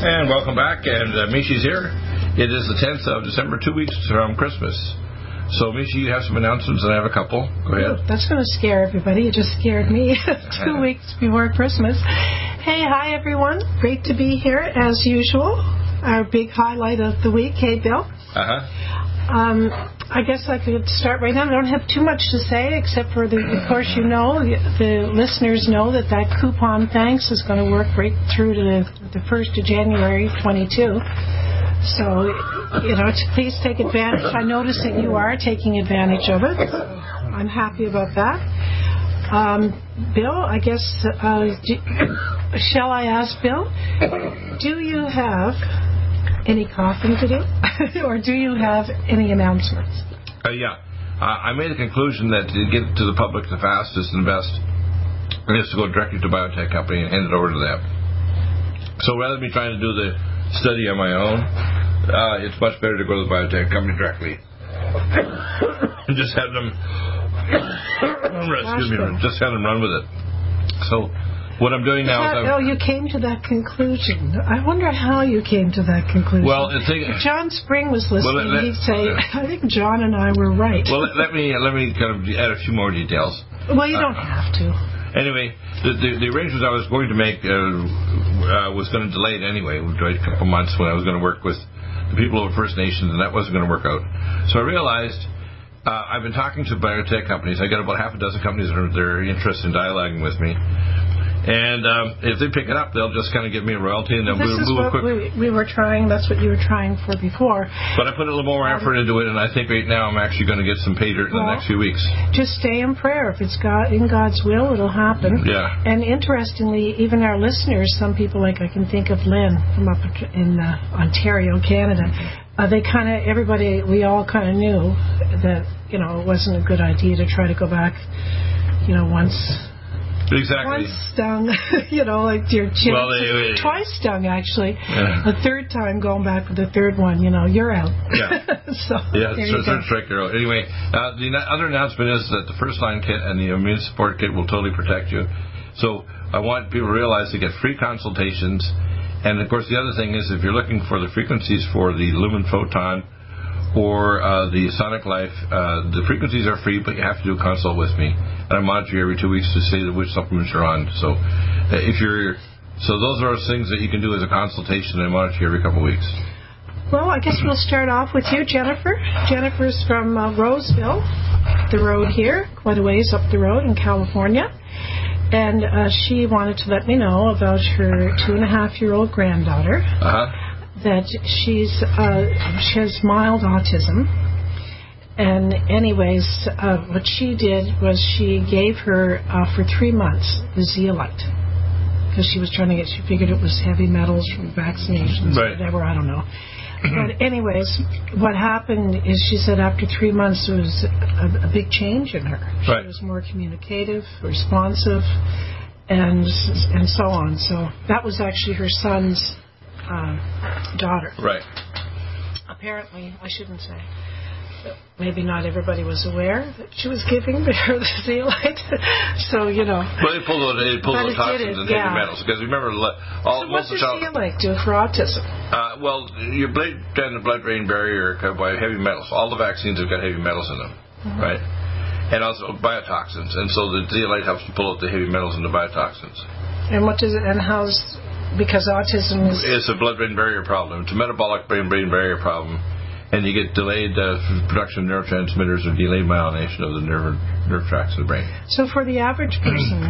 And welcome back, and Mishi's here. It is the 10th of December, 2 weeks from Christmas. So, Mishi, you have some announcements, and I have a couple. Go ahead. That's going to scare everybody. It just scared me 2 weeks before Christmas. Hey, hi, everyone. Great to be here, as usual. Our big highlight of the week. Hey, Bill. Uh-huh. I guess I could start right now. I don't have too much to say, except for, of course, you know, the listeners know that that coupon thanks is going to work right through to the 1st of January, 22. So, you know, please take advantage. I notice that you are taking advantage of it. I'm happy about that. Bill, I guess, shall I ask Bill, do you have any coughing today? Or do you have any announcements? Yeah. I made a conclusion that to get to the public the fastest and best is to go directly to a biotech company and hand it over to them. So rather than me trying to do the study on my own, it's much better to go to the biotech company directly and just have them just have them run with it. So what I'm doing now is... Oh, you came to that conclusion. I wonder how you came to that conclusion. Well, if John Spring was listening, he'd say, I think John and I were right. Well, let me kind of add a few more details. Well, you don't have to. Anyway, the arrangements I was going to make was going to delay it anyway. We delayed a couple months when I was going to work with the people of First Nations, and that wasn't going to work out. So I realized... I've been talking to biotech companies. I got about half a dozen companies that are interested in dialoguing with me. And if they pick it up, they'll just kind of give me a royalty, and they'll move quick. We were trying. That's what you were trying for before. But I put a little more effort into it, and I think right now I'm actually going to get some pay dirt in the next few weeks. Just stay in prayer. If it's God, in God's will, it'll happen. Yeah. And interestingly, even our listeners, some people, like I can think of Lynn from up in Ontario, Canada. They kind of, everybody, we all kind of knew that, you know, it wasn't a good idea to try to go back, you know, once. Exactly. Once stung, you know, like your chin. Well, twice stung, actually. Yeah. The third time going back with the third one, you know, you're out. Yeah. Strike you're out. Anyway, the other announcement is that the first line kit and the immune support kit will totally protect you. So I want people to realize they get free consultations. And of course, the other thing is if you're looking for the frequencies for the Lumen Photon or the SonicLIFE, the frequencies are free, but you have to do a consult with me. And I monitor you every 2 weeks to see which supplements you're on. So those are things that you can do as a consultation, and I monitor you every couple of weeks. Well, I guess we'll start off with you, Jennifer. Jennifer's from Roseville, the road here, quite a ways up the road in California. And she wanted to let me know about her 2.5-year-old granddaughter, that she has mild autism. And anyways, what she did was she gave her, for 3 months, the zeolite. Because she was trying to get, she figured it was heavy metals from vaccinations or whatever, I don't know. But anyways, what happened is she said after 3 months there was a big change in her. She was more communicative, responsive, and so on. So that was actually her son's daughter. Right. Apparently, I shouldn't say. Maybe not everybody was aware that she was giving her the zeolite. So, you know. Well, it pulled out toxins and heavy metals. Because remember, most of the time. So what does zeolite do for autism? Well, you break down the blood-brain barrier by heavy metals. All the vaccines have got heavy metals in them, right? And also biotoxins. And so the zeolite helps to pull out the heavy metals and the biotoxins. And what does it, and how's, because autism is... It's a blood-brain barrier problem. It's a metabolic brain-brain barrier problem. And you get delayed production of neurotransmitters or delayed myelination of the nerve tracts of the brain. So for the average person,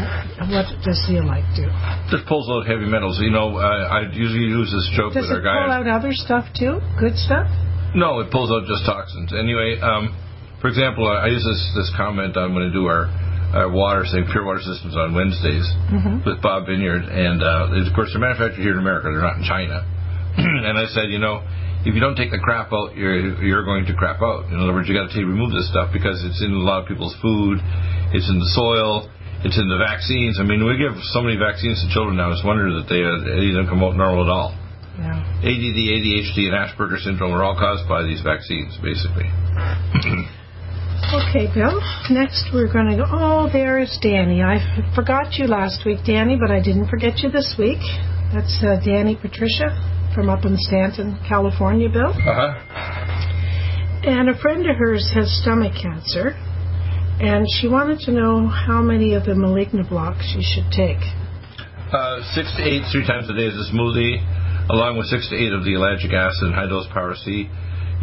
what does zeolite do? Just pulls out heavy metals. You know, I usually use this joke with our guys. Does it pull out other stuff too? Good stuff? No, it pulls out just toxins. Anyway, for example, I use this comment on when I do our water, say Pure Water Systems on Wednesdays with Bob Vineyard, and of course they're manufactured here in America, they're not in China. And I said, you know, if you don't take the crap out, you're going to crap out. In other words, you got to remove this stuff because it's in a lot of people's food, it's in the soil, it's in the vaccines. I mean, we give so many vaccines to children now, it's a wonder that they don't come out normal at all. Yeah. ADD, ADHD, and Asperger's syndrome are all caused by these vaccines, basically. Okay, Bill. Next, we're going to go. Oh, there is Danny. I forgot you last week, Danny, but I didn't forget you this week. That's Danny Patricia from up in Stanton, California, Bill. And a friend of hers has stomach cancer, and she wanted to know how many of the malignant blocks she should take. 6 to 8, 3 times a day is a smoothie, along with 6 to 8 of the ellagic acid and high-dose Power C.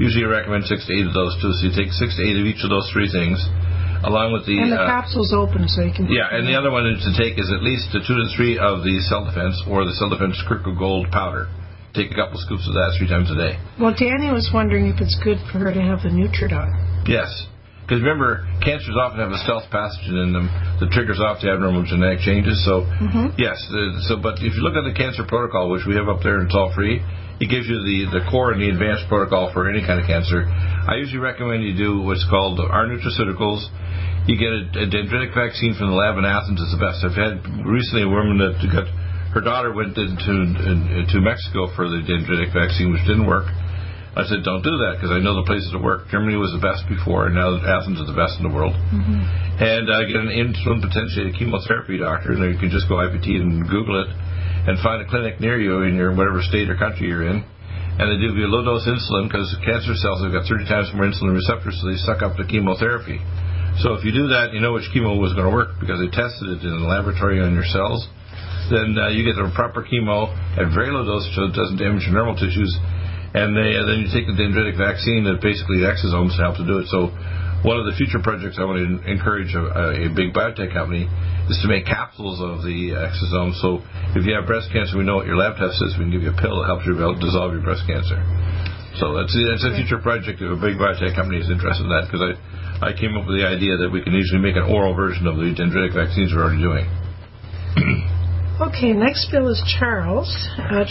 Usually I recommend 6 to 8 of those, too. So you take 6 to 8 of each of those 3 things, along with the... And the capsule's open, so you can... Yeah, and the other one to take is at least 2 to 3 of the Cell Defense or the Cell Defense Crico Gold powder. Take a couple scoops of that 3 times a day. Well, Danny was wondering if it's good for her to have the Nutridyne. Yes, because remember, cancers often have a stealth pathogen in them that triggers off the abnormal genetic changes. So, yes, but if you look at the cancer protocol, which we have up there and it's all free, it gives you the core and the advanced protocol for any kind of cancer. I usually recommend you do what's called our nutraceuticals. You get a dendritic vaccine from the lab in Athens. It's the best. I've had recently a woman that got... Her daughter went to Mexico for the dendritic vaccine, which didn't work. I said, don't do that, because I know the places that work. Germany was the best before, and now Athens is the best in the world. And I get an insulin potentiated chemotherapy doctor, and you can just go IPT and Google it and find a clinic near you in your whatever state or country you're in. And they give you low-dose insulin, because cancer cells have got 30 times more insulin receptors, so they suck up the chemotherapy. So if you do that, you know which chemo was going to work, because they tested it in the laboratory on your cells. Then you get the proper chemo at very low dose so it doesn't damage your normal tissues. And then you take the dendritic vaccine that basically the exosomes help to do it. So one of the future projects I want to encourage a big biotech company is to make capsules of the exosome. So if you have breast cancer, we know what your lab test is. We can give you a pill that helps you dissolve your breast cancer. So that's a future project if a big biotech company is interested in that, because I came up with the idea that we can easily make an oral version of the dendritic vaccines we're already doing. Okay, next bill is Charles.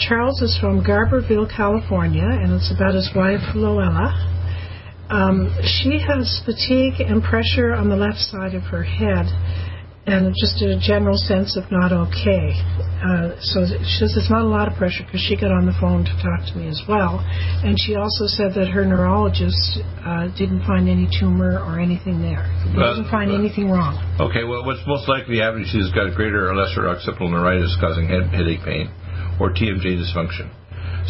Charles is from Garberville, California, and it's about his wife, Loella. She has fatigue and pressure on the left side of her head, and just a general sense of not okay. So she says it's not a lot of pressure, because she got on the phone to talk to me as well. And she also said that her neurologist didn't find any tumor or anything there. He doesn't find anything wrong. Okay, well, what's most likely happening is she's got greater or lesser occipital neuritis causing headache pain or TMJ dysfunction.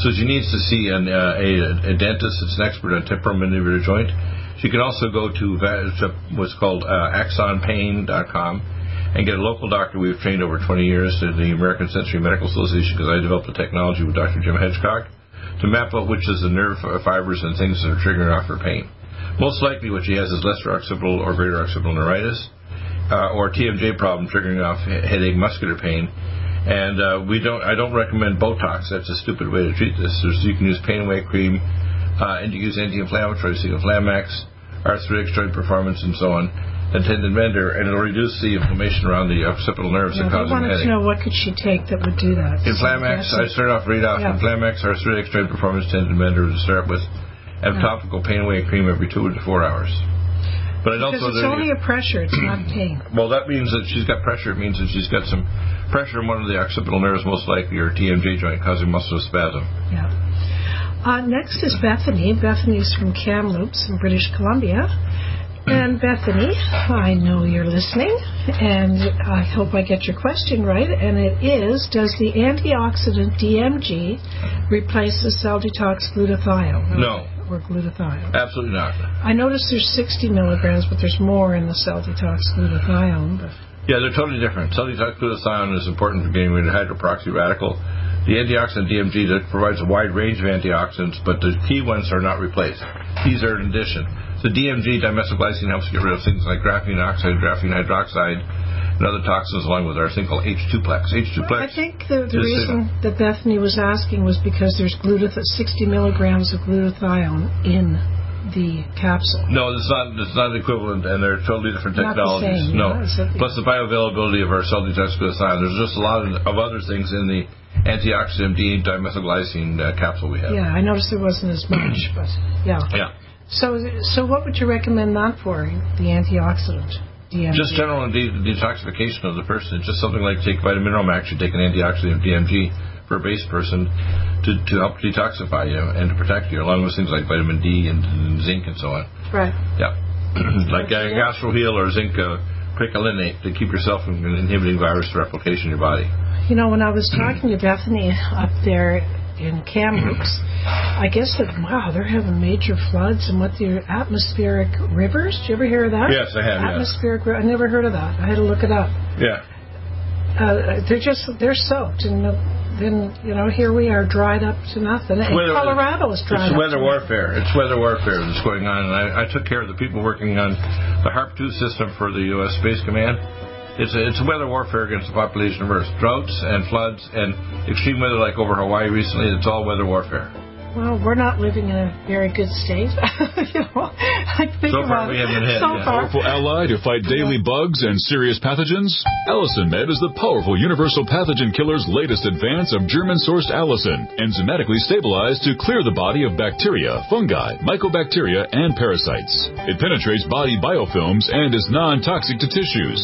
So she needs to see a dentist that's an expert on temporomandibular joint. She can also go to what's called axonpain.com. and get a local doctor we've trained over 20 years at the American Sensory Medical Association, because I developed the technology with Dr. Jim Hedgecock to map out which is the nerve fibers and things that are triggering off her pain. Most likely what she has is lesser occipital or greater occipital neuritis or TMJ problem triggering off headache, muscular pain. And I don't recommend Botox. That's a stupid way to treat this. You can use pain away cream and you use anti-inflammatories, like Inflamax, arthritic joint performance, and so on. Tendon bender, and it'll reduce the inflammation around the occipital nerves and causing headache. I wanted to know what could she take that would do that. Inflamax, so I started off right off. Yeah. Inflamax, arthritic joint performance, tendon bender to start with, and topical pain away cream every 2 to 4 hours. But I don't because it's only a pressure, it's not pain. Well, that means that she's got pressure. It means that she's got some pressure in one of the occipital nerves, most likely, or TMJ joint, causing musculospasm. Yeah. Next is Bethany. Bethany's from Kamloops in British Columbia. And Bethany, I know you're listening, and I hope I get your question right, and it is, does the antioxidant DMG replace the cell detox glutathione? No. Or glutathione? Absolutely not. I noticed there's 60 milligrams, but there's more in the cell detox glutathione. Yeah, they're totally different. Cell detox glutathione is important for getting rid of hydroproxy radical. The antioxidant DMG that provides a wide range of antioxidants, but the key ones are not replaced. These are an addition. The DMG, dimethylglycine, helps get rid of things like graphene oxide, graphene hydroxide, and other toxins, along with our thing called H2plex. Well, I think the reason that Bethany was asking was because there's 60 milligrams of glutathione in the capsule. No, it's not equivalent, and they're totally different technologies. Not the same. No. Yeah, plus the bioavailability of our cell dextroside. There's just a lot of other things in the antioxidant D-dimethylglycine capsule we have. Yeah, I noticed there wasn't as much, but yeah. Yeah. So what would you recommend that for, the antioxidant? DMG? Just general detoxification of the person. It's just something like take Vitamineral Max, you take an antioxidant DMG for a base person to help detoxify you and to protect you, along with things like vitamin D and zinc and so on. Right. Yeah. Like Gastroheal or zinc picolinate to keep yourself from inhibiting virus replication in your body. You know, when I was talking to Bethany up there in Kamloops, I guess that, wow, they're having major floods and what the atmospheric rivers. Did you ever hear of that? Yes, I have. Atmospheric rivers. I never heard of that. I had to look it up. Yeah. They're soaked, and then, you know, here we are dried up to nothing. And Colorado is dried up. It's weather warfare. It's weather warfare that's going on. And I took care of the people working on the HARP-2 system for the U.S. Space Command. It's weather warfare against the population of Earth. Droughts and floods and extreme weather like over Hawaii recently, it's all weather warfare. Well, we're not living in a very good state. You know, I think so far we haven't had a powerful ally to fight daily bugs and serious pathogens. AllicinMed is the powerful universal pathogen killer's latest advance of German-sourced allicin, enzymatically stabilized to clear the body of bacteria, fungi, mycobacteria, and parasites. It penetrates body biofilms and is non-toxic to tissues.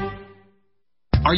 Are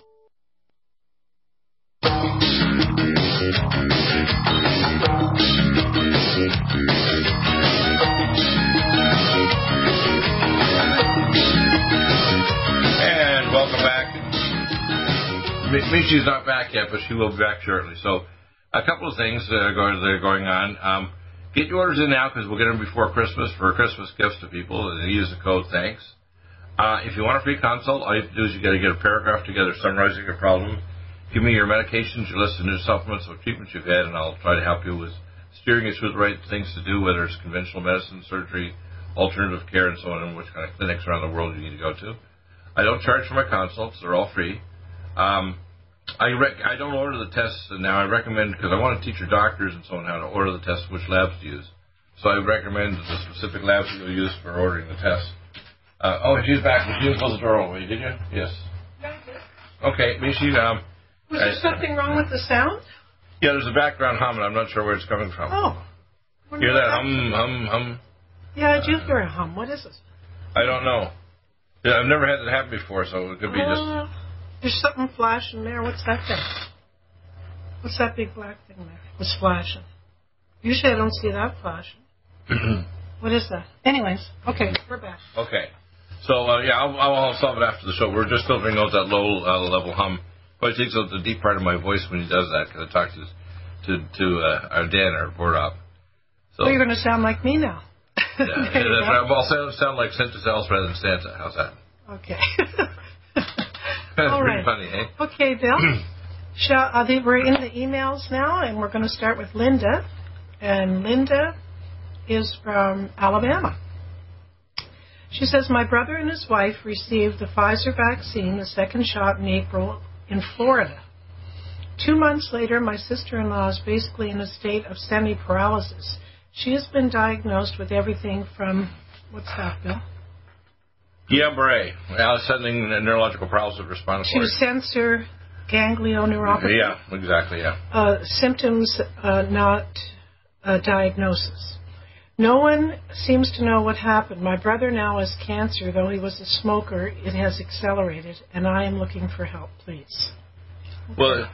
And welcome back. Mishi's not back yet, but she will be back shortly. So a couple of things that are going on. Get your orders in now because we'll get them before Christmas for Christmas gifts to people. And use the code THANKS. If you want a free consult, all you have to do is you got to get a paragraph together summarizing your problem. Give me your medications, your list of new supplements or treatments you've had, and I'll try to help you with steering you through the right things to do, whether it's conventional medicine, surgery, alternative care, and so on, and which kind of clinics around the world you need to go to. I don't charge for my consults. They're all free. I don't order the tests now. I recommend, because I want to teach your doctors and so on how to order the tests, which labs to use. So I recommend the specific labs that you'll use for ordering the tests. She's back. You closed the door all the way, did you? Yes. Okay, Mishi. Was there something wrong with the sound? Yeah, there's a background hum, and I'm not sure where it's coming from. Oh. Hear that hum? Yeah, I do hear a hum. What is this? I don't know. Yeah, I've never had it happen before, so it could be just... There's something flashing there. What's that thing? What's that big black thing there? What's flashing? Usually I don't see that flashing. What is that? Anyways, okay, we're back. Okay. So, I'll solve it after the show. We're just filtering out that low-level hum. But it takes out the deep part of my voice when he does that, because I talk to our Dan, our board op. So you're going to sound like me now. Yeah, I'll sound like Santa Claus rather than Santa. How's that? Okay. That's all pretty right. Funny, eh? Okay, Bill. We're in the emails now, and we're going to start with Linda. And Linda is from Alabama. She says, my brother and his wife received the Pfizer vaccine, the second shot in April, in Florida. 2 months later, my sister-in-law is basically in a state of semi-paralysis. She has been diagnosed with everything from, what's that, Bill? Yeah, Bray. Sudden neurological paralysis of the spinal cord. To sensor ganglioneuropathy. Yeah, exactly, yeah. Symptoms, not diagnosis. No one seems to know what happened. My brother now has cancer, though he was a smoker. It has accelerated, and I am looking for help, please. Okay. Well,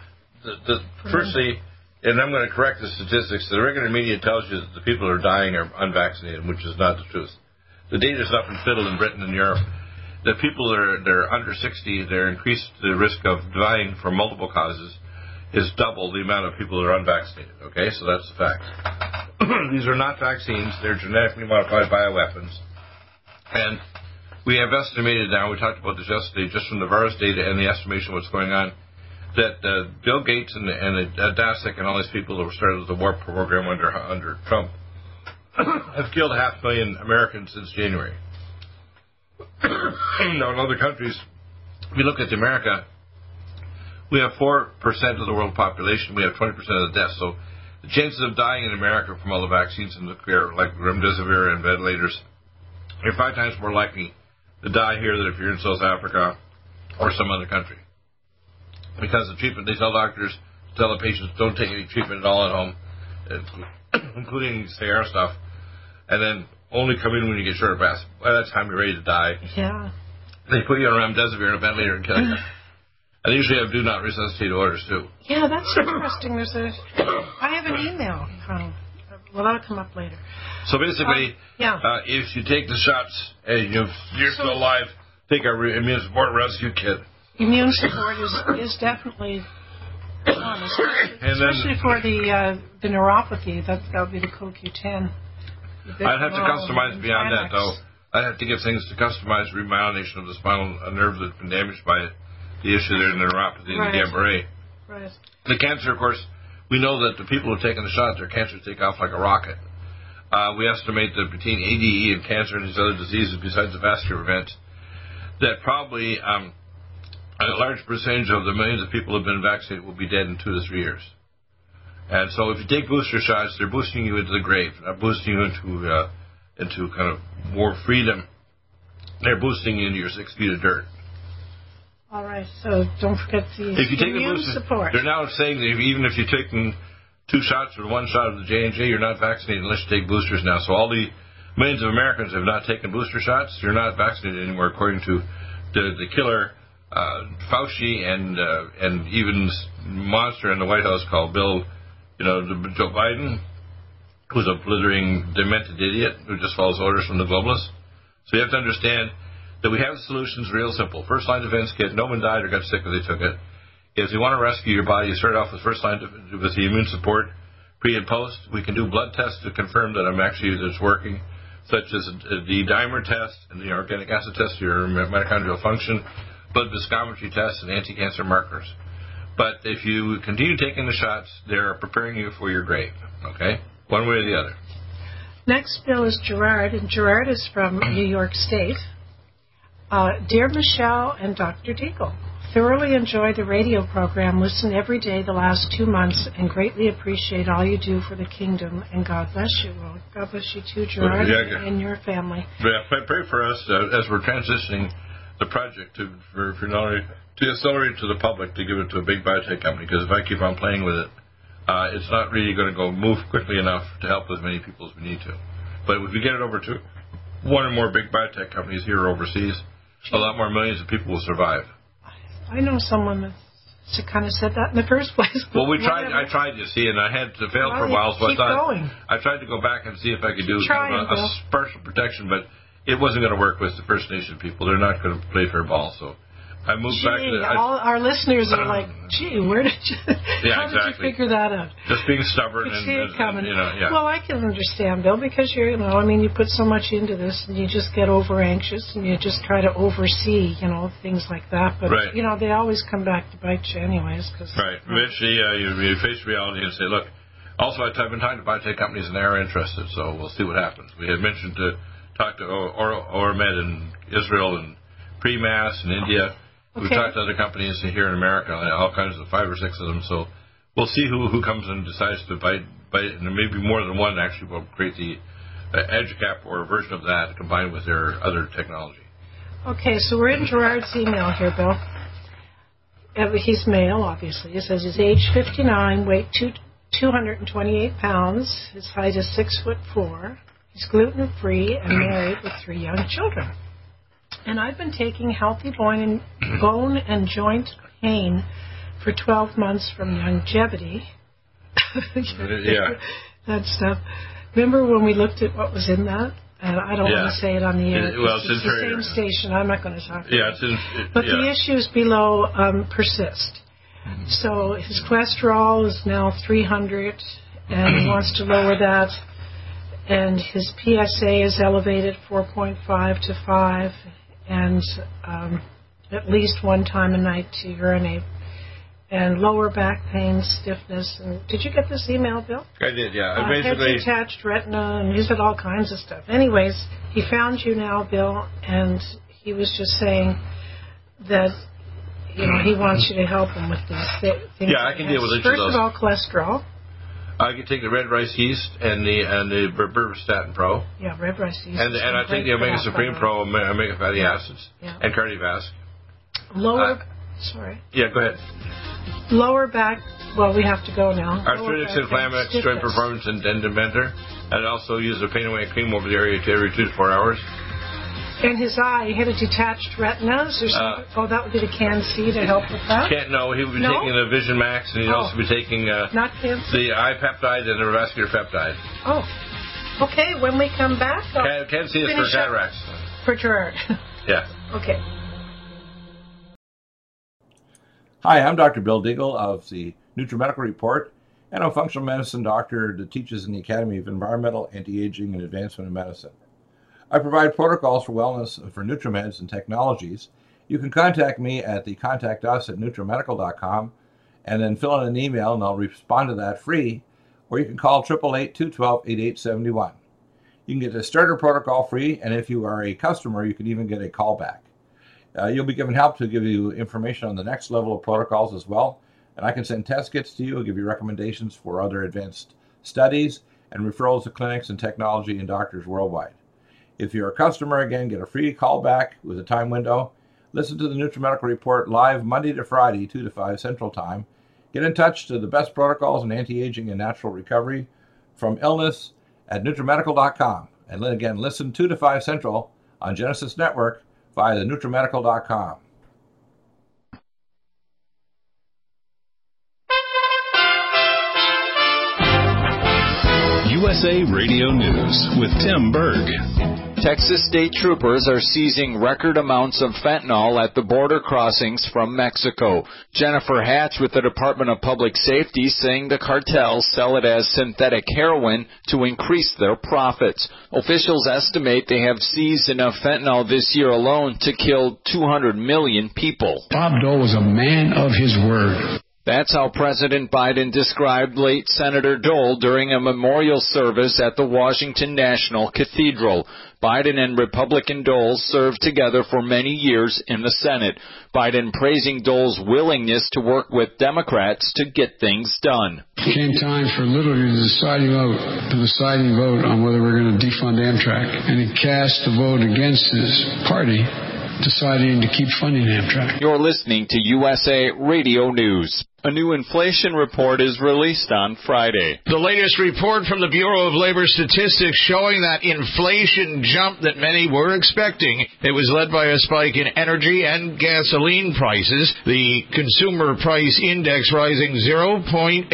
firstly, and I'm going to correct the statistics, the regular media tells you that the people who are dying are unvaccinated, which is not the truth. The data is up and fiddled in Britain and Europe. The people that are under 60, they're increased the risk of dying from multiple causes is double the amount of people that are unvaccinated. Okay, so that's the fact. These are not vaccines. They're genetically modified bioweapons. And we have estimated now, we talked about this yesterday, just from the virus data and the estimation of what's going on, that Bill Gates and Daszak and all these people who started the WARP program under Trump have killed 500,000 Americans since January. Now, in other countries, if you look at America, we have 4% of the world population. We have 20% of the deaths. So the chances of dying in America from all the vaccines and like remdesivir and ventilators, you're 5 times more likely to die here than if you're in South Africa or some other country. Because the treatment, they tell doctors, tell the patients, don't take any treatment at all at home, including CR stuff, and then only come in when you get short of breath. By that time, you're ready to die. Yeah. They put you on remdesivir and a ventilator and kill you. And usually I do not resuscitate orders, too. Yeah, that's interesting. I have an email from... Well, that'll come up later. So basically, if you take the shots and you're still alive, take our immune support rescue kit. Immune support is definitely... especially then, for the neuropathy, that would be the CoQ10. I'd have to customize beyond that, though. I'd have to give things to customize remyelination of the spinal nerve that's been damaged by the issue there in the neuropathy and the Guillain-Barré. Right. The cancer, of course, we know that the people who've taken the shot, their cancers take off like a rocket. We estimate that between ADE and cancer and these other diseases, besides the vascular events, that probably... a large percentage of the millions of people who have been vaccinated will be dead in 2 to 3 years. And so if you take booster shots, they're boosting you into the grave, not boosting you into kind of more freedom. They're boosting you into your 6 feet of dirt. All right, so don't forget the immune support. They're now saying that even if you're taking 2 shots or 1 shot of the J&J, you're not vaccinated unless you take boosters now. So all the millions of Americans have not taken booster shots. You're not vaccinated anymore, according to the killer... Fauci and even monster in the White House called Bill, Joe Biden, who's a blithering, demented idiot who just follows orders from the globalists. So you have to understand that we have solutions real simple. First line defense kit, no one died or got sick when they took it. If you want to rescue your body, you start off with first line with the immune support, pre and post. We can do blood tests to confirm that it's working, such as the dimer test and the organic acid test, your mitochondrial function, blood viscometry tests, and anti-cancer markers. But if you continue taking the shots, they're preparing you for your grave, okay? One way or the other. Next, Bill, is Gerard, and Gerard is from New York State. Dear Michelle and Dr. Deagle, thoroughly enjoy the radio program, listen every day the last 2 months, and greatly appreciate all you do for the kingdom, and God bless you. Well, God bless you too, Gerard, and your family. Yeah, pray for us as we're transitioning the project to accelerate to the public, to give it to a big biotech company, because if I keep on playing with it, it's not really going to move quickly enough to help as many people as we need to. But if we get it over to one or more big biotech companies here or overseas, a lot more millions of people will survive. I know someone that kind of said that in the first place. Well, I tried, you see, and I had to fail for a while, so I thought I tried to go back and see if I could do kind of a partial protection, but it wasn't going to work with the First Nation people. They're not going to play fair ball, so I moved back to the... All our listeners are like, gee, where did you... Yeah, exactly. How did you figure that out? Just being stubborn and, you know, yeah. Well, I can understand, Bill, because you're, you know, I mean, you put so much into this, and you just get over-anxious, and you just try to oversee, you know, things like that. But, you know, they always come back to bite you anyways. Cause, eventually, you face reality and say, look, also I've been talking to biotech companies, and they're interested, so we'll see what happens. We had mentioned to talk to OrMed in Israel and Premass in India. We've talked to other companies here in America, all kinds of 5 or 6 of them. So we'll see who comes and decides to bite, and maybe more than one actually will create the edge cap or a version of that combined with their other technology. Okay, so we're in Gerard's email here, Bill. He's male, obviously. He says he's age 59, weight 228 pounds. His height is 6'4". He's gluten-free and married with 3 young children. And I've been taking healthy bone and joint pain for 12 months from longevity. Yeah. That stuff. Remember when we looked at what was in that? And I don't want to say it on the air. Well, it's the same station. I'm not going to talk about it. But the issues below persist. So his cholesterol is now 300, and he wants to lower that. And his PSA is elevated 4.5 to 5, and at least 1 time a night to urinate, and lower back pain, stiffness. And did you get this email, Bill? I did, yeah. Basically, head detached retina, and he said all kinds of stuff. Anyways, he found you now, Bill, and he was just saying that, you know, he wants you to help him with these things. Yeah, I can deal with each of those. First of all, cholesterol. I could take the red rice yeast and the berberstatin pro. Yeah, red rice yeast. And I take the omega supreme pro, omega fatty acids, and cardiovascular. Yeah, go ahead. Lower back. Well, we have to go now. Arthritic, Inflamax, joint performance, and dementor. I'd also use the pain away cream over the area every 2 to 4 hours. And his eye, he had a detached retina, or something. That would be the CAN-C to help with that? He would be taking the Vision Max, and he'd also be taking the eye peptide and the vascular peptide. Oh, okay, when we come back... CAN-C is for cataracts. For Gerard. Yeah. Okay. Hi, I'm Dr. Bill Deagle of the NutriMedical Report, and I'm a functional medicine doctor that teaches in the Academy of Environmental, Anti-Aging, and Advancement in Medicine. I provide protocols for wellness for NutriMeds and technologies. You can contact me at the contact us at NutriMedical.com and then fill in an email and I'll respond to that free, or you can call 888-212-8871. You can get the starter protocol free, and if you are a customer, you can even get a callback. You'll be given help to give you information on the next level of protocols as well, and I can send test kits to you and give you recommendations for other advanced studies and referrals to clinics and technology and doctors worldwide. If you're a customer, again, get a free callback with a time window. Listen to the NutriMedical Report live Monday to Friday, 2 to 5 Central Time. Get in touch to the best protocols in anti-aging and natural recovery from illness at NutriMedical.com. And then again, listen 2 to 5 Central on Genesis Network via the NutriMedical.com. USA Radio News with Tim Berg. Texas state troopers are seizing record amounts of fentanyl at the border crossings from Mexico. Jennifer Hatch with the Department of Public Safety saying the cartels sell it as synthetic heroin to increase their profits. Officials estimate they have seized enough fentanyl this year alone to kill 200 million people. Bob Dole was a man of his word. That's how President Biden described late Senator Dole during a memorial service at the Washington National Cathedral. Biden and Republican Dole served together for many years in the Senate. Biden praising Dole's willingness to work with Democrats to get things done. It came time for literally the deciding vote on whether we're going to defund Amtrak, and he cast the vote against his party, deciding to keep funding Amtrak. You're listening to USA Radio News. A new inflation report is released on Friday. The latest report from the Bureau of Labor Statistics showing that inflation jump that many were expecting. It was led by a spike in energy and gasoline prices. The consumer price index rising 0.8%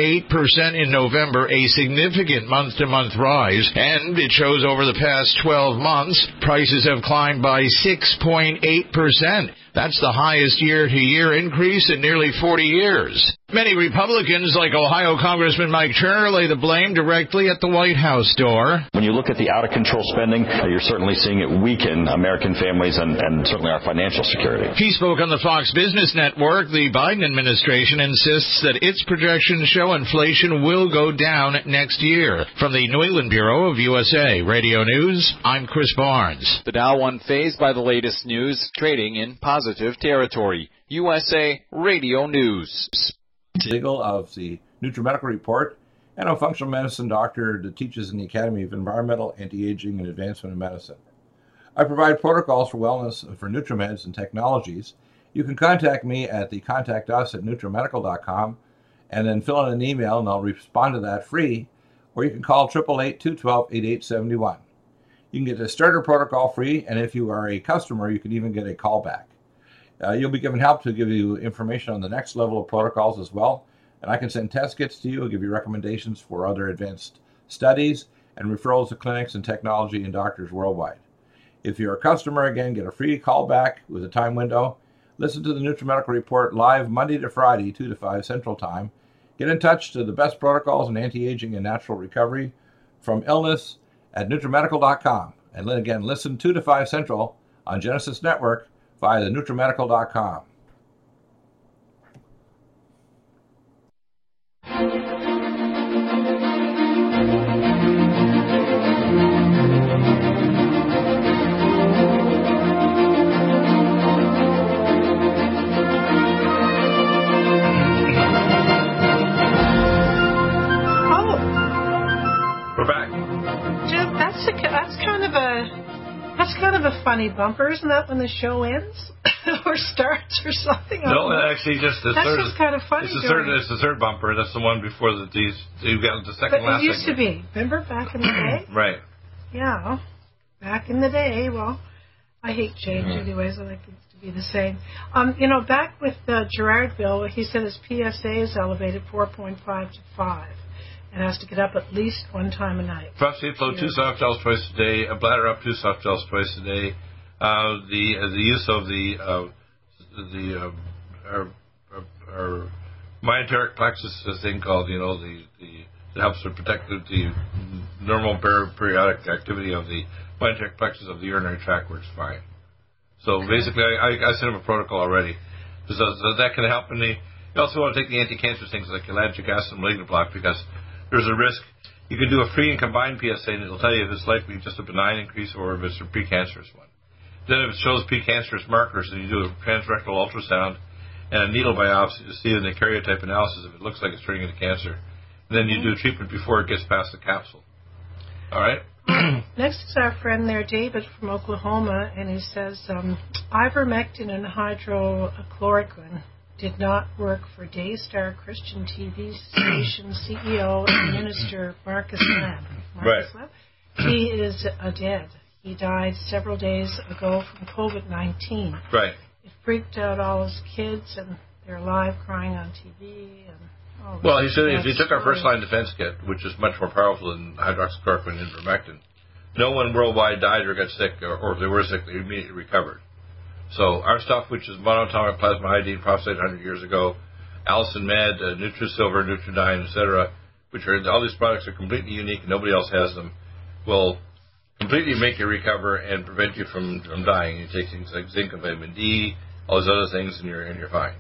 in November, a significant month-to-month rise. And it shows over the past 12 months, prices have climbed by 6.8%. That's the highest year-to-year increase in nearly 40 years. Many Republicans, like Ohio Congressman Mike Turner, lay the blame directly at the White House door. When you look at the out-of-control spending, you're certainly seeing it weaken American families and certainly our financial security. He spoke on the Fox Business Network. The Biden administration insists that its projections show inflation will go down next year. From the New England Bureau of USA Radio News, I'm Chris Barnes. The Dow unfazed by the latest news, trading in positive territory. USA Radio News. Of the NutriMedical report, and a functional medicine doctor that teaches in the Academy of Environmental, Anti-Aging, and Advancement in Medicine. I provide protocols for wellness for NutriMeds and technologies. You can contact me at the contact us at NutriMedical.com, and then fill in an email, and I'll respond to that free, or you can call 888-212-8871. You can get the starter protocol free, and if you are a customer, you can even get a call back. You'll be given help to give you information on the next level of protocols as well. And I can send test kits to you and give you recommendations for other advanced studies and referrals to clinics and technology and doctors worldwide. If you're a customer, again, get a free call back with a time window. Listen to the NutriMedical Report live Monday to Friday, 2 to 5 Central Time. Get in touch to the best protocols in anti-aging and natural recovery from illness at NutriMedical.com. And then again, listen 2 to 5 Central on Genesis Network by the NutriMedical.com. Oh. We're back. Jim, that's kind of a funny bumper, isn't that when the show ends or starts or something? No, actually, that's just kind of funny. It's the third bumper. That's the one before these. You got the second last. But it used to be. Remember back in the day? Right. Yeah, back in the day. Well, I hate change anyways. I like things to be the same. Back with Gerard Bill, he said his PSA is elevated 4.5 to 5. And has to get up at least one time a night. Prostate flow, 2 soft gels twice a day. A bladder up, 2 soft gels twice a day. The use of our myoteric plexus thing called, that helps to protect the normal periodic activity of the myoteric plexus of the urinary tract works fine. So basically, I sent him a protocol already, so that can help. You also want to take the anti-cancer things like ellagic acid and malignant block because there's a risk. You can do a free and combined PSA, and it'll tell you if it's likely just a benign increase or if it's a precancerous one. Then if it shows precancerous markers, then you do a transrectal ultrasound and a needle biopsy to see in the karyotype analysis if it looks like it's turning into cancer. And then you do treatment before it gets past the capsule. All right? Next is our friend there, David from Oklahoma, and he says ivermectin and hydroxychloroquine did not work for Daystar Christian TV station CEO and minister Marcus Webb. Right. He is dead. He died several days ago from COVID-19. Right. It freaked out all his kids, and they're live crying on TV. And all well, he said if you took our first-line defense kit, which is much more powerful than hydroxychloroquine and ivermectin, no one worldwide died or got sick, or if they were sick, they immediately recovered. So our stuff, which is monatomic plasma iodine, prostate 100 years ago, AllicinMed, NutriSilver, Nutridyne, etc., which are all these products are completely unique and nobody else has them, will completely make you recover and prevent you from dying. You take things like zinc and vitamin D, all those other things, and you're fine.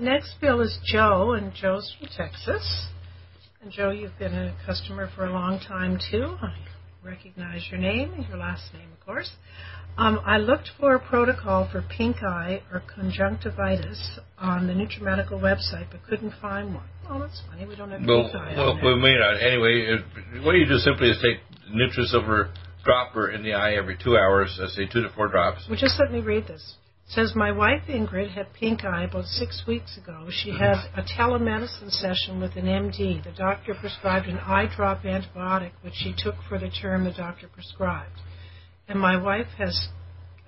Next bill is Joe, and Joe's from Texas. And Joe, you've been a customer for a long time, too. I recognize your name and your last name, of course. I looked for a protocol for pink eye or conjunctivitis on the NutriMedical website, but couldn't find one. Well, that's funny. We don't have pink eye on there. Well, we may not. Anyway, what you do simply is take NutriSilver dropper in the eye every 2 hours, say 2 to 4 drops. Well, just let me read this. It says, my wife, Ingrid, had pink eye about 6 weeks ago. She had a telemedicine session with an MD. The doctor prescribed an eye drop antibiotic, which she took for the term the doctor prescribed. And my wife has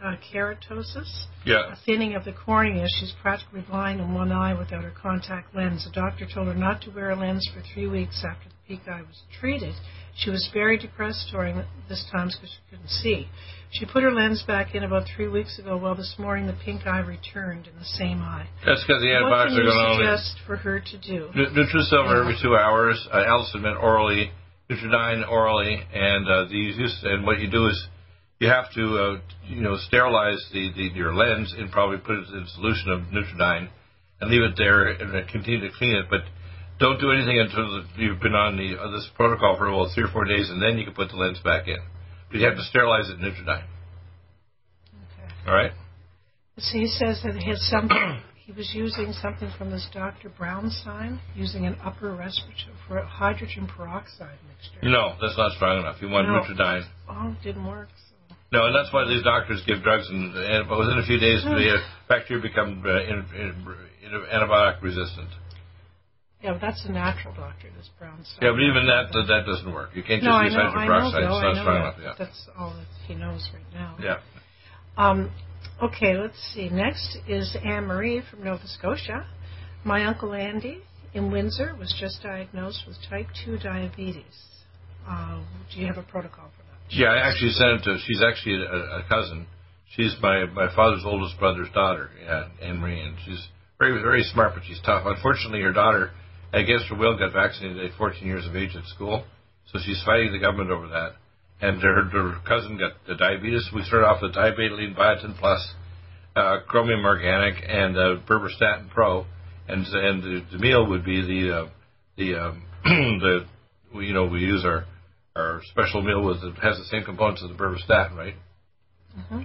keratosis, a thinning of the cornea. She's practically blind in one eye without her contact lens. The doctor told her not to wear a lens for 3 weeks after the pink eye was treated. She was very depressed during this time because she couldn't see. She put her lens back in about 3 weeks ago. Well, this morning the pink eye returned in the same eye. That's because the antibiotics are going on. What do you suggest for her to do? NutriSilver every 2 hours, AllicinMed orally, Nutridyne orally, and what you do is you have to sterilize your lens and probably put it in a solution of Nutridyne and leave it there and continue to clean it, but don't do anything until you've been on this protocol for about 3 or 4 days, and then you can put the lens back in. But you have to sterilize it in Nutridyne. Okay. All right? So he says that he had something. He was using something from this Dr. Brownstein, using an upper respiratory for hydrogen peroxide mixture. No, that's not strong enough. You want Nutridyne. Oh, it didn't work. So. No, and that's why these doctors give drugs, and within a few days, the bacteria become antibiotic resistant. Yeah, but that's a natural doctor, this brown stuff. Yeah, but even that doesn't work. You can't just use hydrogen peroxide. It's not strong enough. Yeah. That's all that he knows right now. Yeah. Okay, let's see. Next is Anne-Marie from Nova Scotia. My Uncle Andy in Windsor was just diagnosed with type 2 diabetes. Do you have a protocol for that? Yeah, I actually sent it to her. She's actually a cousin. She's my father's oldest brother's daughter, Anne-Marie, and she's very, very smart, but she's tough. Unfortunately, her daughter, against her will, got vaccinated at 14 years of age at school, so she's fighting the government over that. And her cousin got the diabetes. We started off with dibetaline, biotin plus, chromium organic, and berberstatin pro. And the meal would be we use our special meal that has the same components as the berberstatin, right? Mm-hmm.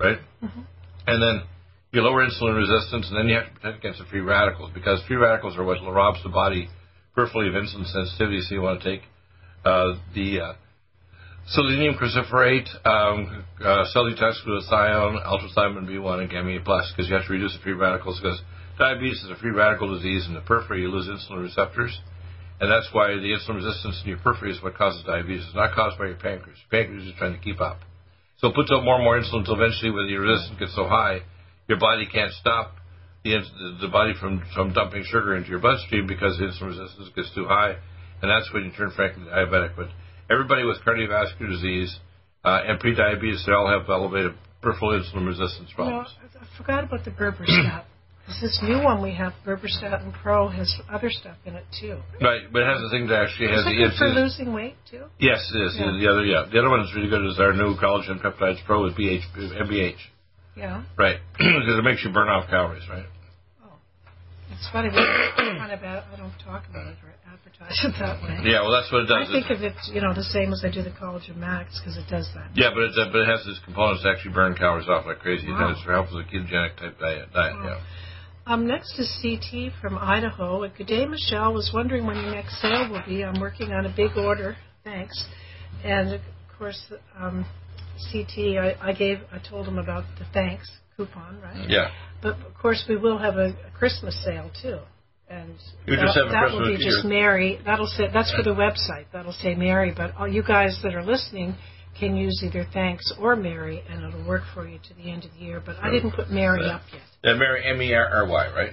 Right. Mm-hmm. And then you lower insulin resistance, and then you have to protect against the free radicals, because free radicals are what robs the body peripherally of insulin sensitivity, so you want to take the selenium cruciferate, cellulose glutathione, ultrathymidine B1, and gamma plus, because you have to reduce the free radicals, because diabetes is a free radical disease, and in the periphery you lose insulin receptors, and that's why the insulin resistance in your periphery is what causes diabetes. It's not caused by your pancreas. Your pancreas is trying to keep up. So it puts out more and more insulin until eventually when your resistance gets so high, your body can't stop the body from dumping sugar into your bloodstream because insulin resistance gets too high, and that's when you turn, frankly, diabetic. But everybody with cardiovascular disease and pre-diabetes, they all have elevated peripheral insulin resistance problems. You know, I forgot about the berberstatin. This new one we have, berberstatin pro, has other stuff in it too. Right, but it has the thing that actually has the insulin. Is it good for losing weight too? Yes, it is. Yeah. The other one that's really good is our new collagen peptides pro with MBH. Yeah. Right. Because it makes you burn off calories, right? Oh. It's funny. I don't talk about it or advertise it that way. Yeah, well, that's what it does. I think of it, the same as I do the Collagen Max, because it does that. Yeah, but it has these components that actually burn calories off like crazy. Wow. It's helpful with a ketogenic type diet. Wow. Yeah. Next is CT from Idaho. Good day, Michelle. Was wondering when your next sale will be. I'm working on a big order. Thanks. And, of course, CT, I told him about the thanks coupon, right? Yeah. But, of course, we will have a Christmas sale, too. And that will be just Mary. That's for the website. That'll say Mary. But all you guys that are listening can use either thanks or Mary, and it'll work for you to the end of the year. But I didn't put Mary up yet. Yeah, Mary, M-E-R-R-Y, right?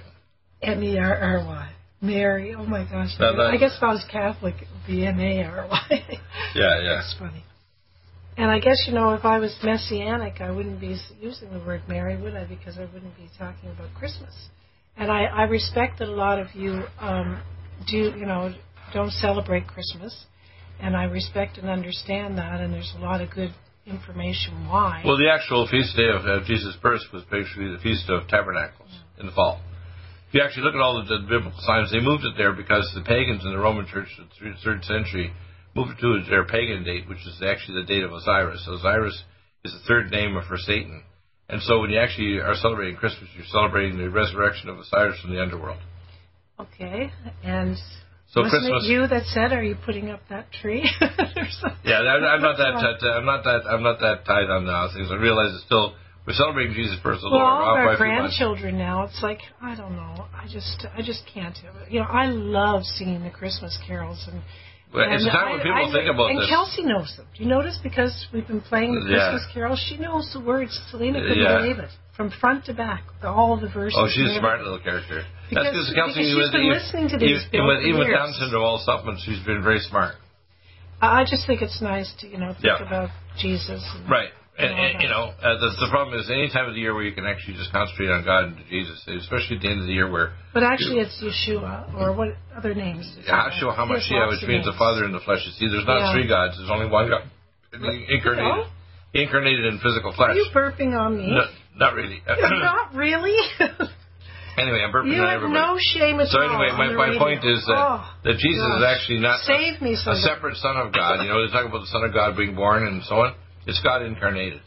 M-E-R-R-Y. Mary, oh, my gosh. I guess if I was Catholic, it would be M-A-R-Y. Yeah. That's funny. And I guess, if I was Messianic, I wouldn't be using the word Mary, would I? Because I wouldn't be talking about Christmas. And I respect that a lot of you don't celebrate Christmas. And I respect and understand that. And there's a lot of good information why. Well, the actual feast day of Jesus' birth was basically the Feast of Tabernacles in the fall. If you actually look at all the biblical times, they moved it there because the pagans in the Roman church in the 3rd century moved it to their pagan date, which is actually the date of Osiris. So Osiris is the third name for Satan. And so when you actually are celebrating Christmas, you're celebrating the resurrection of Osiris from the underworld. Okay. And so wasn't Christmas, it you that said, are you putting up that tree? Yeah, I'm not that tight on those things. I realize it's still... We're celebrating Jesus first. Well, all of our grandchildren now, it's like, I don't know. I just can't. You know, I love singing the Christmas carols. And it's not what people think about this. And Kelsey knows them. Do you notice? Because we've been playing the Christmas carols, she knows the words. Selena couldn't believe it. From front to back, all the verses. Oh, she's a smart little character. That's because Kelsey, she's been listening to these people. Even with Down syndrome, all supplements, she's been very smart. I just think it's nice to, think about Jesus. Right. And the problem is any time of the year where you can actually just concentrate on God and Jesus, especially at the end of the year where... But actually it's Yeshua, or what other names? Yeshua HaMashiach, which means the Father in the flesh. You see, there's not three gods. There's only one God. Incarnated in physical flesh. Are you burping on me? No, not really. Not really? Anyway, I'm burping on everybody. You have no shame at all. So anyway, my point is that Jesus is actually not a separate son of God. They talk about the son of God being born and so on. It's God incarnated.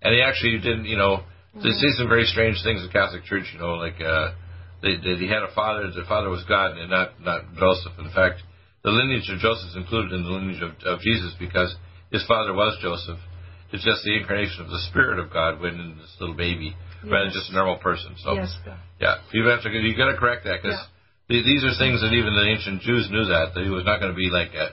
And he actually didn't, they see some very strange things in the Catholic Church, like he had a father, the father was God and not Joseph. In fact, the lineage of Joseph is included in the lineage of Jesus because his father was Joseph. It's just the incarnation of the Spirit of God when in this little baby rather than just a normal person. So, you've got to correct that because these are things that even the ancient Jews knew that he was not going to be like that,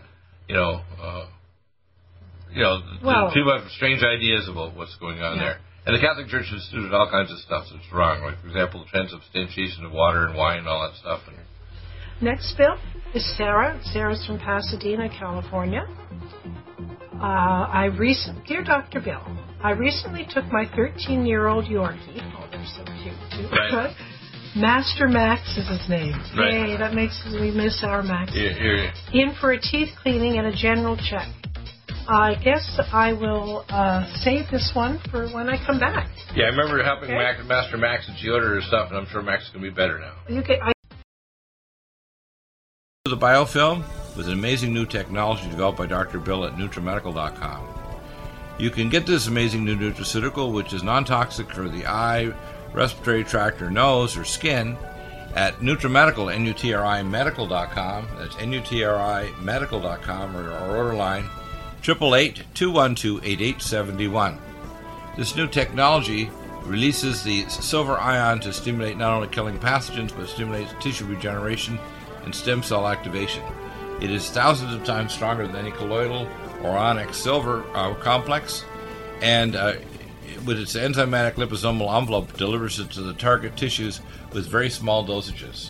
people have strange ideas about what's going on there. And the Catholic Church has instituted all kinds of stuff that's wrong. Like, for example, the transubstantiation of water and wine and all that stuff. Next, Bill, is Sarah. Sarah's from Pasadena, California. Dear Dr. Bill, I recently took my 13-year-old Yorkie. Oh, they're so cute. Right. Master Max is his name. Right. Hey, that makes me miss our Max. Yeah. In for a teeth cleaning and a general check. I guess I will save this one for when I come back. Yeah, I remember helping Master Max and she ordered her stuff, and I'm sure Max is going to be better now. The biofilm with an amazing new technology developed by Dr. Bill at NutriMedical.com. You can get this amazing new nutraceutical, which is non-toxic for the eye, respiratory tract, or nose, or skin, at NutriMedical, NutriMedical.com. That's NutriMedical.com, or our order line, 888-212-8871. This new technology releases the silver ion to stimulate not only killing pathogens, but stimulates tissue regeneration and stem cell activation. It is thousands of times stronger than any colloidal or ionic silver complex, and with its enzymatic liposomal envelope, delivers it to the target tissues with very small dosages.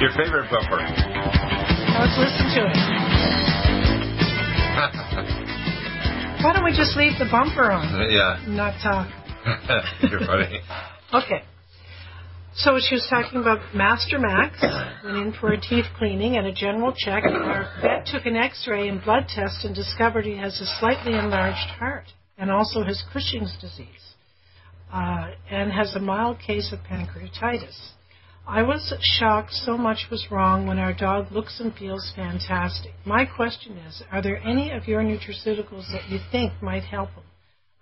your favorite bumper. Let's listen to it. Why don't we just leave the bumper on? Yeah. And not talk. You're funny. Okay. So she was talking about Master Max, went in for a teeth cleaning and a general check. Our vet took an X-ray and blood test and discovered he has a slightly enlarged heart and also has Cushing's disease and has a mild case of pancreatitis. I was shocked so much was wrong when our dog looks and feels fantastic. My question is, are there any of your nutraceuticals that you think might help him?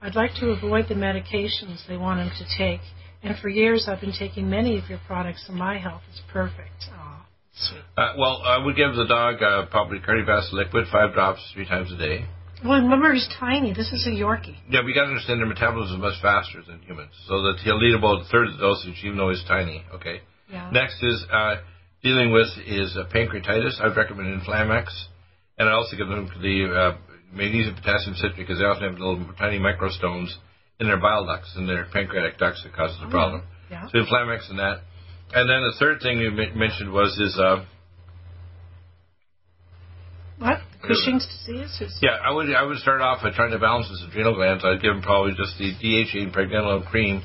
I'd like to avoid the medications they want him to take, and for years I've been taking many of your products, and my health is perfect. Aw, sweet. Well, I would give the dog probably cardiovascular liquid, 5 drops 3 times a day. Well, remember, he's tiny. This is a Yorkie. Yeah, we got to understand their metabolism is much faster than humans, so that he'll need about a third of the dosage, even though he's tiny, okay? Yeah. Next is dealing with is pancreatitis. I'd recommend Inflamax, and I also give them the magnesium, potassium, citrate, because they often have little tiny microstones in their bile ducts, in their pancreatic ducts, that causes the problem. Yeah. So Inflamax and that. And then the third thing you mentioned was is what? Cushing's disease? Yeah, I would start off by trying to balance his adrenal glands. I'd give him probably just the DHA and pregnenolone cream.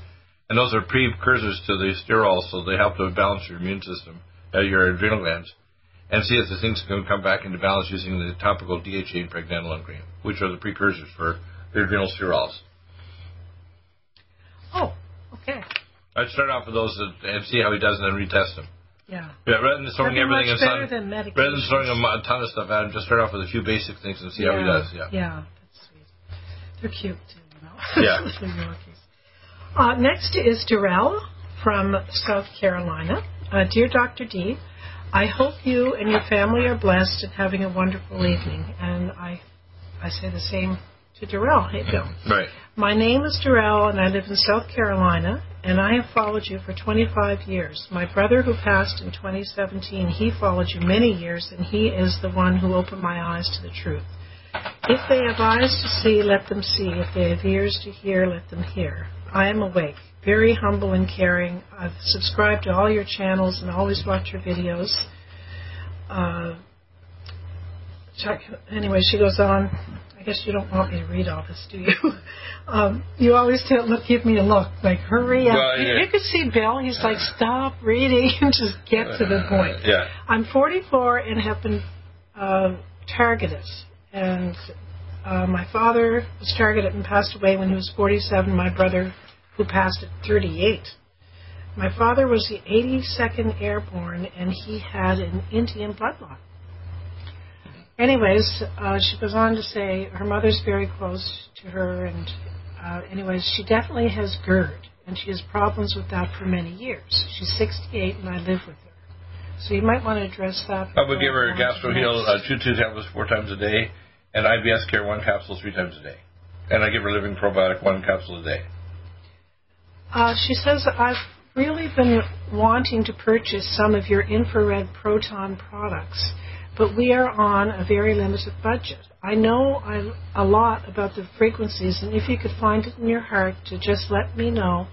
And those are precursors to the sterol, so they help to balance your immune system, your adrenal glands, and see if the things can come back into balance using the topical DHA and pregnenolone cream, which are the precursors for the adrenal sterols. Oh, okay. I'd start off with those and see how he does, and then retest them. Yeah. Yeah, rather than throwing everything in sun, rather than throwing a ton of stuff at him, just start off with a few basic things and see how he does. Yeah. Yeah, that's sweet. They're cute too, you know. Yeah. Next is Darrell from South Carolina. Dear Dr. D, I hope you and your family are blessed and having a wonderful evening. And I say the same to Darrell. Hey, Bill. Right. My name is Darrell, and I live in South Carolina, and I have followed you for 25 years. My brother, who passed in 2017, he followed you many years, and he is the one who opened my eyes to the truth. If they have eyes to see, let them see. If they have ears to hear, let them hear. I am awake, very humble and caring. I've subscribed to all your channels and always watch your videos. Anyway, she goes on. I guess you don't want me to read all this, do you? You always give me a look, like, hurry up. Well, yeah. You can see Bill. He's like, stop reading and just get to the point. Yeah. I'm 44 and have been targeted. And my father was targeted and passed away when he was 47. My brother, who passed at 38. My father was the 82nd Airborne, and he had an Indian bloodline. Anyways, she goes on to say her mother's very close to her, and anyways, she definitely has GERD, and she has problems with that for many years. She's 68, and I live with her. So you might want to address that. I would give her a GastroHeal 2 tablets 4 times a day, and IBS Care 1 capsule 3 times a day. And I give her Living Probiotic 1 capsule a day. She says, I've really been wanting to purchase some of your infrared proton products, but we are on a very limited budget. I know a lot about the frequencies, and if you could find it in your heart to just let me know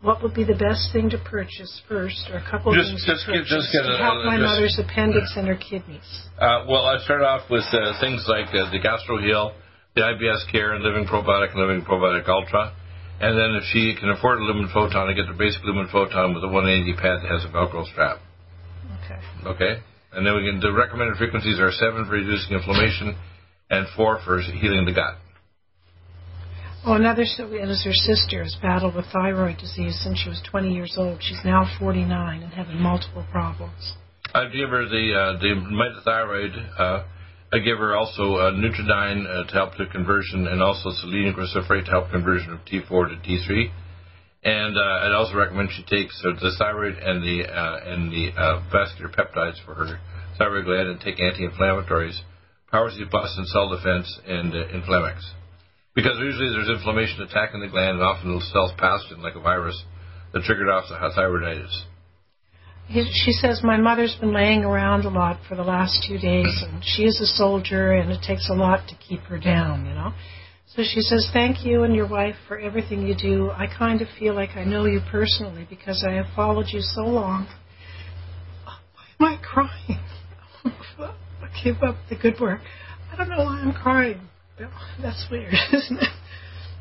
what would be the best thing to purchase first, or a couple of things to purchase to help my mother's appendix and her kidneys. Well, I start off with things like the GastroHeal, the IBS Care, and Living Probiotic and Living Probiotic Ultra. And then if she can afford a Lumen Photon, I get the basic Lumen Photon with a 180 pad that has a Velcro strap. Okay. Okay? And then we can, the recommended frequencies are 7 for reducing inflammation and 4 for healing the gut. Oh, another is her sister has battled with thyroid disease since she was 20 years old. She's now 49 and having multiple problems. I give her the Metathyroid. I give her also Nutridyne to help the conversion, and also selenium glucosurfate to help conversion of T4 to T3. And I'd also recommend she takes the thyroid and the vascular peptides for her thyroid gland, and take anti-inflammatories, Power C Plus and Cell Defense, and Inflamax. Because usually there's inflammation attacking the gland, and often the cells pathogen like a virus that triggered off the hypothyroiditis. She says, my mother's been laying around a lot for the last 2 days, and she is a soldier, and it takes a lot to keep her down, you know. So she says, thank you and your wife for everything you do. I kind of feel like I know you personally because I have followed you so long. Oh, why am I crying? I gave up the good work. I don't know why I'm crying. That's weird, isn't it?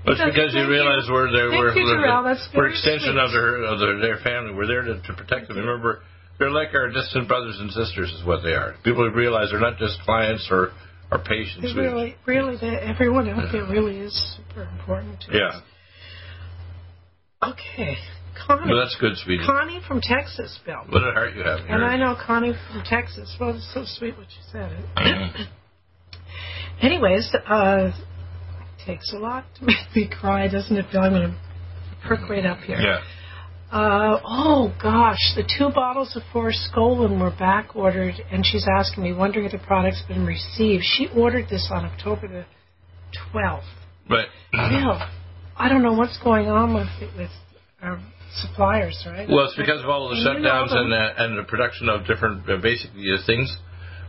Well, it's because you realize we're extension of their family. We're there to protect them. Remember, they're like our distant brothers and sisters is what they are. People realize they're not just clients or patients. Really, everyone out there really is super important to us. Yeah. Okay. Connie. Well, that's good, sweetie. Connie from Texas, Bill. What a heart you have here. And I know Connie from Texas. Well, it's so sweet what you said. Anyways, it takes a lot to make me cry, doesn't it, Bill? I'm going to perk right up here. Yeah. Oh, gosh, the 2 bottles of Forskolin were back ordered, and she's asking me, wondering if the product's been received. She ordered this on October the 12th. Right. Bill, I don't know what's going on with our suppliers, right? Well, it's because of all of the shutdowns and the production of different basic things.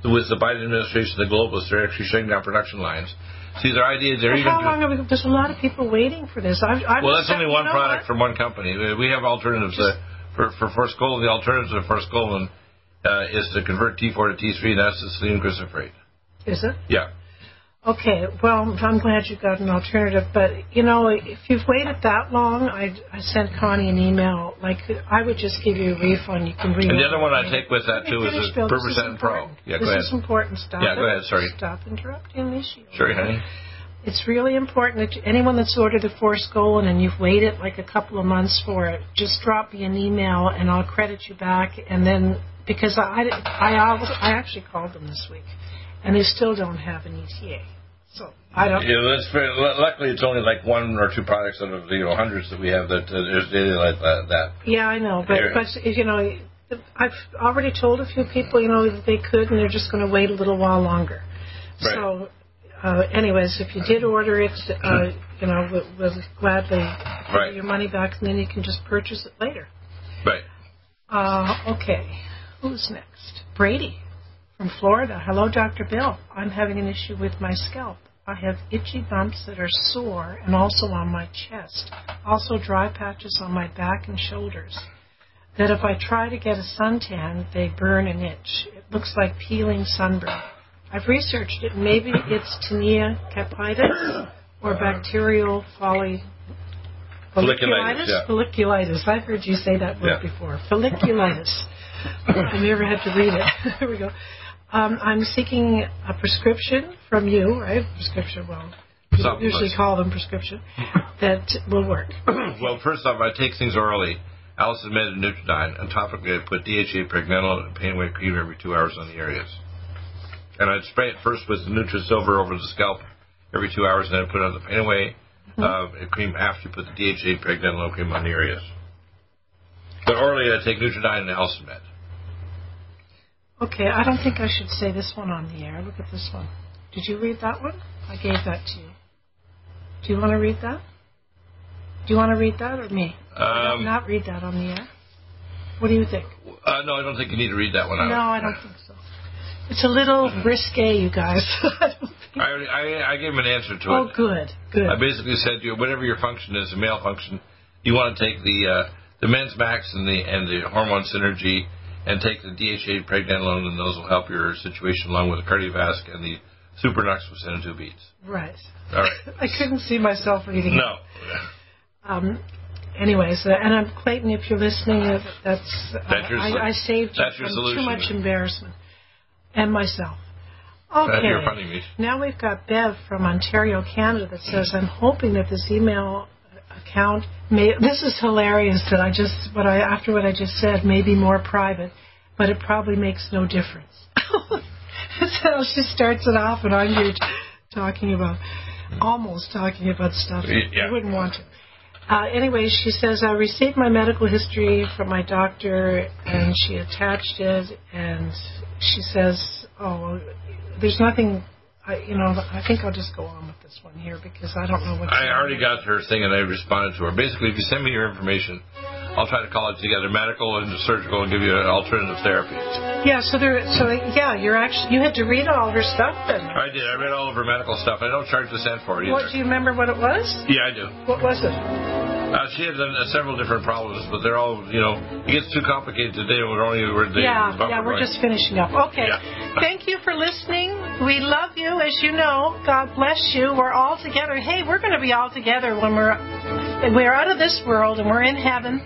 With the Biden administration, the globalists, they're actually shutting down production lines. See, their ideas are even... How long are we... There's a lot of people waiting for this. Well, that's only one product from one company. We have alternatives. For Forskolin, the alternative to Forskolin is to convert T4 to T3, and that's the selenium glucosurfate. Is it? Yeah. Okay, well, I'm glad you got an alternative, but, you know, if you've waited that long, I sent Connie an email. Like, I would just give you a refund. You can read it. And the other one I take with that, too, is Percocet Pro. Yeah, go ahead. This is important. Stop. Yeah, go ahead. Sorry. Stop interrupting me. Sorry, honey. It's really important that anyone that's ordered the Forskolin and you've waited, like, a couple of months for it, just drop me an email, and I'll credit you back. And then, because I actually called them this week, and they still don't have an ETA. So I don't. Yeah, that's very, luckily it's only like 1 or 2 products out of the hundreds that we have that there's daily like that. Yeah, I know, but you know, I've already told a few people, you know, that they could, and they're just going to wait a little while longer. Right. So, anyways, if you did order it, you know, we'll gladly give your money back, and then you can just purchase it later. Right. Okay. Who's next? Brady from Florida. Hello, Dr. Bill. I'm having an issue with my scalp. I have itchy bumps that are sore and also on my chest. Also dry patches on my back and shoulders. That if I try to get a suntan, they burn and itch. It looks like peeling sunburn. I've researched it. Maybe it's tinea capitis or bacterial folliculitis. Yeah. Folliculitis. I've heard you say that word before. Folliculitis. I never had to read it. There we go. I'm seeking a prescription from you, right? Prescription, well, you usually call them prescription, that will work. Well, first off, I take things orally. AllicinMed and Nutridyne, and topically I put DHA pregnenolone and pain-weight cream every 2 hours on the areas. And I'd spray it first with NutriSilver over the scalp every 2 hours, and then I'd put on the pain-weight cream after you put the DHA pregnenolone cream on the areas. But orally I take Nutridyne and AllicinMed. Okay, I don't think I should say this one on the air. Look at this one. Did you read that one? I gave that to you. Do you want to read that? Do you want to read that or me? I did not read that on the air. What do you think? No, I don't think you need to read that one out. No, I don't think so. It's a little risque, you guys. I gave him an answer to it. Oh, good, good. I basically said to you, whatever your function is, the male function, you want to take the Men's Max and the Hormone Synergy and take the DHA pregnenolone, and those will help your situation along with the Cardiovasc and the Supernox with two beads. Right. All right. I couldn't see myself reading. No. Anyways, and I'm Clayton, if you're listening, that's your I saved you that's your from solution. Too much embarrassment. And myself. Okay. You're funny, Mish. Now we've got Bev from Ontario, Canada, that says, I'm hoping that this email account may, this is hilarious that I just, what I after what I just said, may be more private, but it probably makes no difference. That's how she starts it off, and I'm here almost talking about stuff you wouldn't want to. Anyway, she says, I received my medical history from my doctor, and she attached it, and she says, oh, there's nothing, I think I'll just go on with this one here, because I don't know what. I already got her thing, and I responded to her. Basically, if you send me your information, I'll try to call it together, medical and surgical, and give you an alternative therapy. Yeah, you had to read all of her stuff then. I did. I read all of her medical stuff. I don't charge the cent for it either. What, do you remember what it was? Yeah, I do. What was it? She had several different problems, but they're all, it gets too complicated today. We're only we're just finishing up. Okay. Yeah. Thank you for listening. We love you, as you know. God bless you. We're all together. Hey, we're going to be all together when we're out of this world and we're in heaven.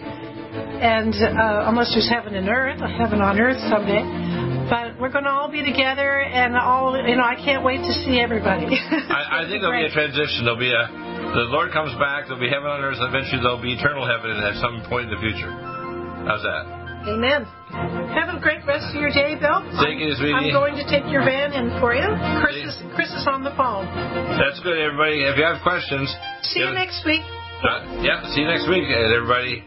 And unless there's heaven and earth, heaven on earth someday. But we're going to all be together, and all, I can't wait to see everybody. I think there'll be a transition. There'll be the Lord comes back, there'll be heaven on earth, and eventually there'll be eternal heaven at some point in the future. How's that? Amen. Have a great rest of your day, Bill. Thank you, sweetie. I'm going to take your van in for you. Chris is on the phone. That's good, everybody. If you have questions. See you next week. See you next week, everybody.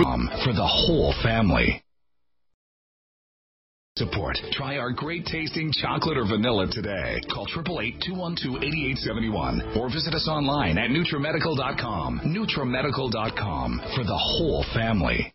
For the whole family. Support. Try our great tasting chocolate or vanilla today. Call 888-212-8871 or visit us online at NutriMedical.com. NutriMedical.com for the whole family.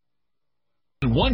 One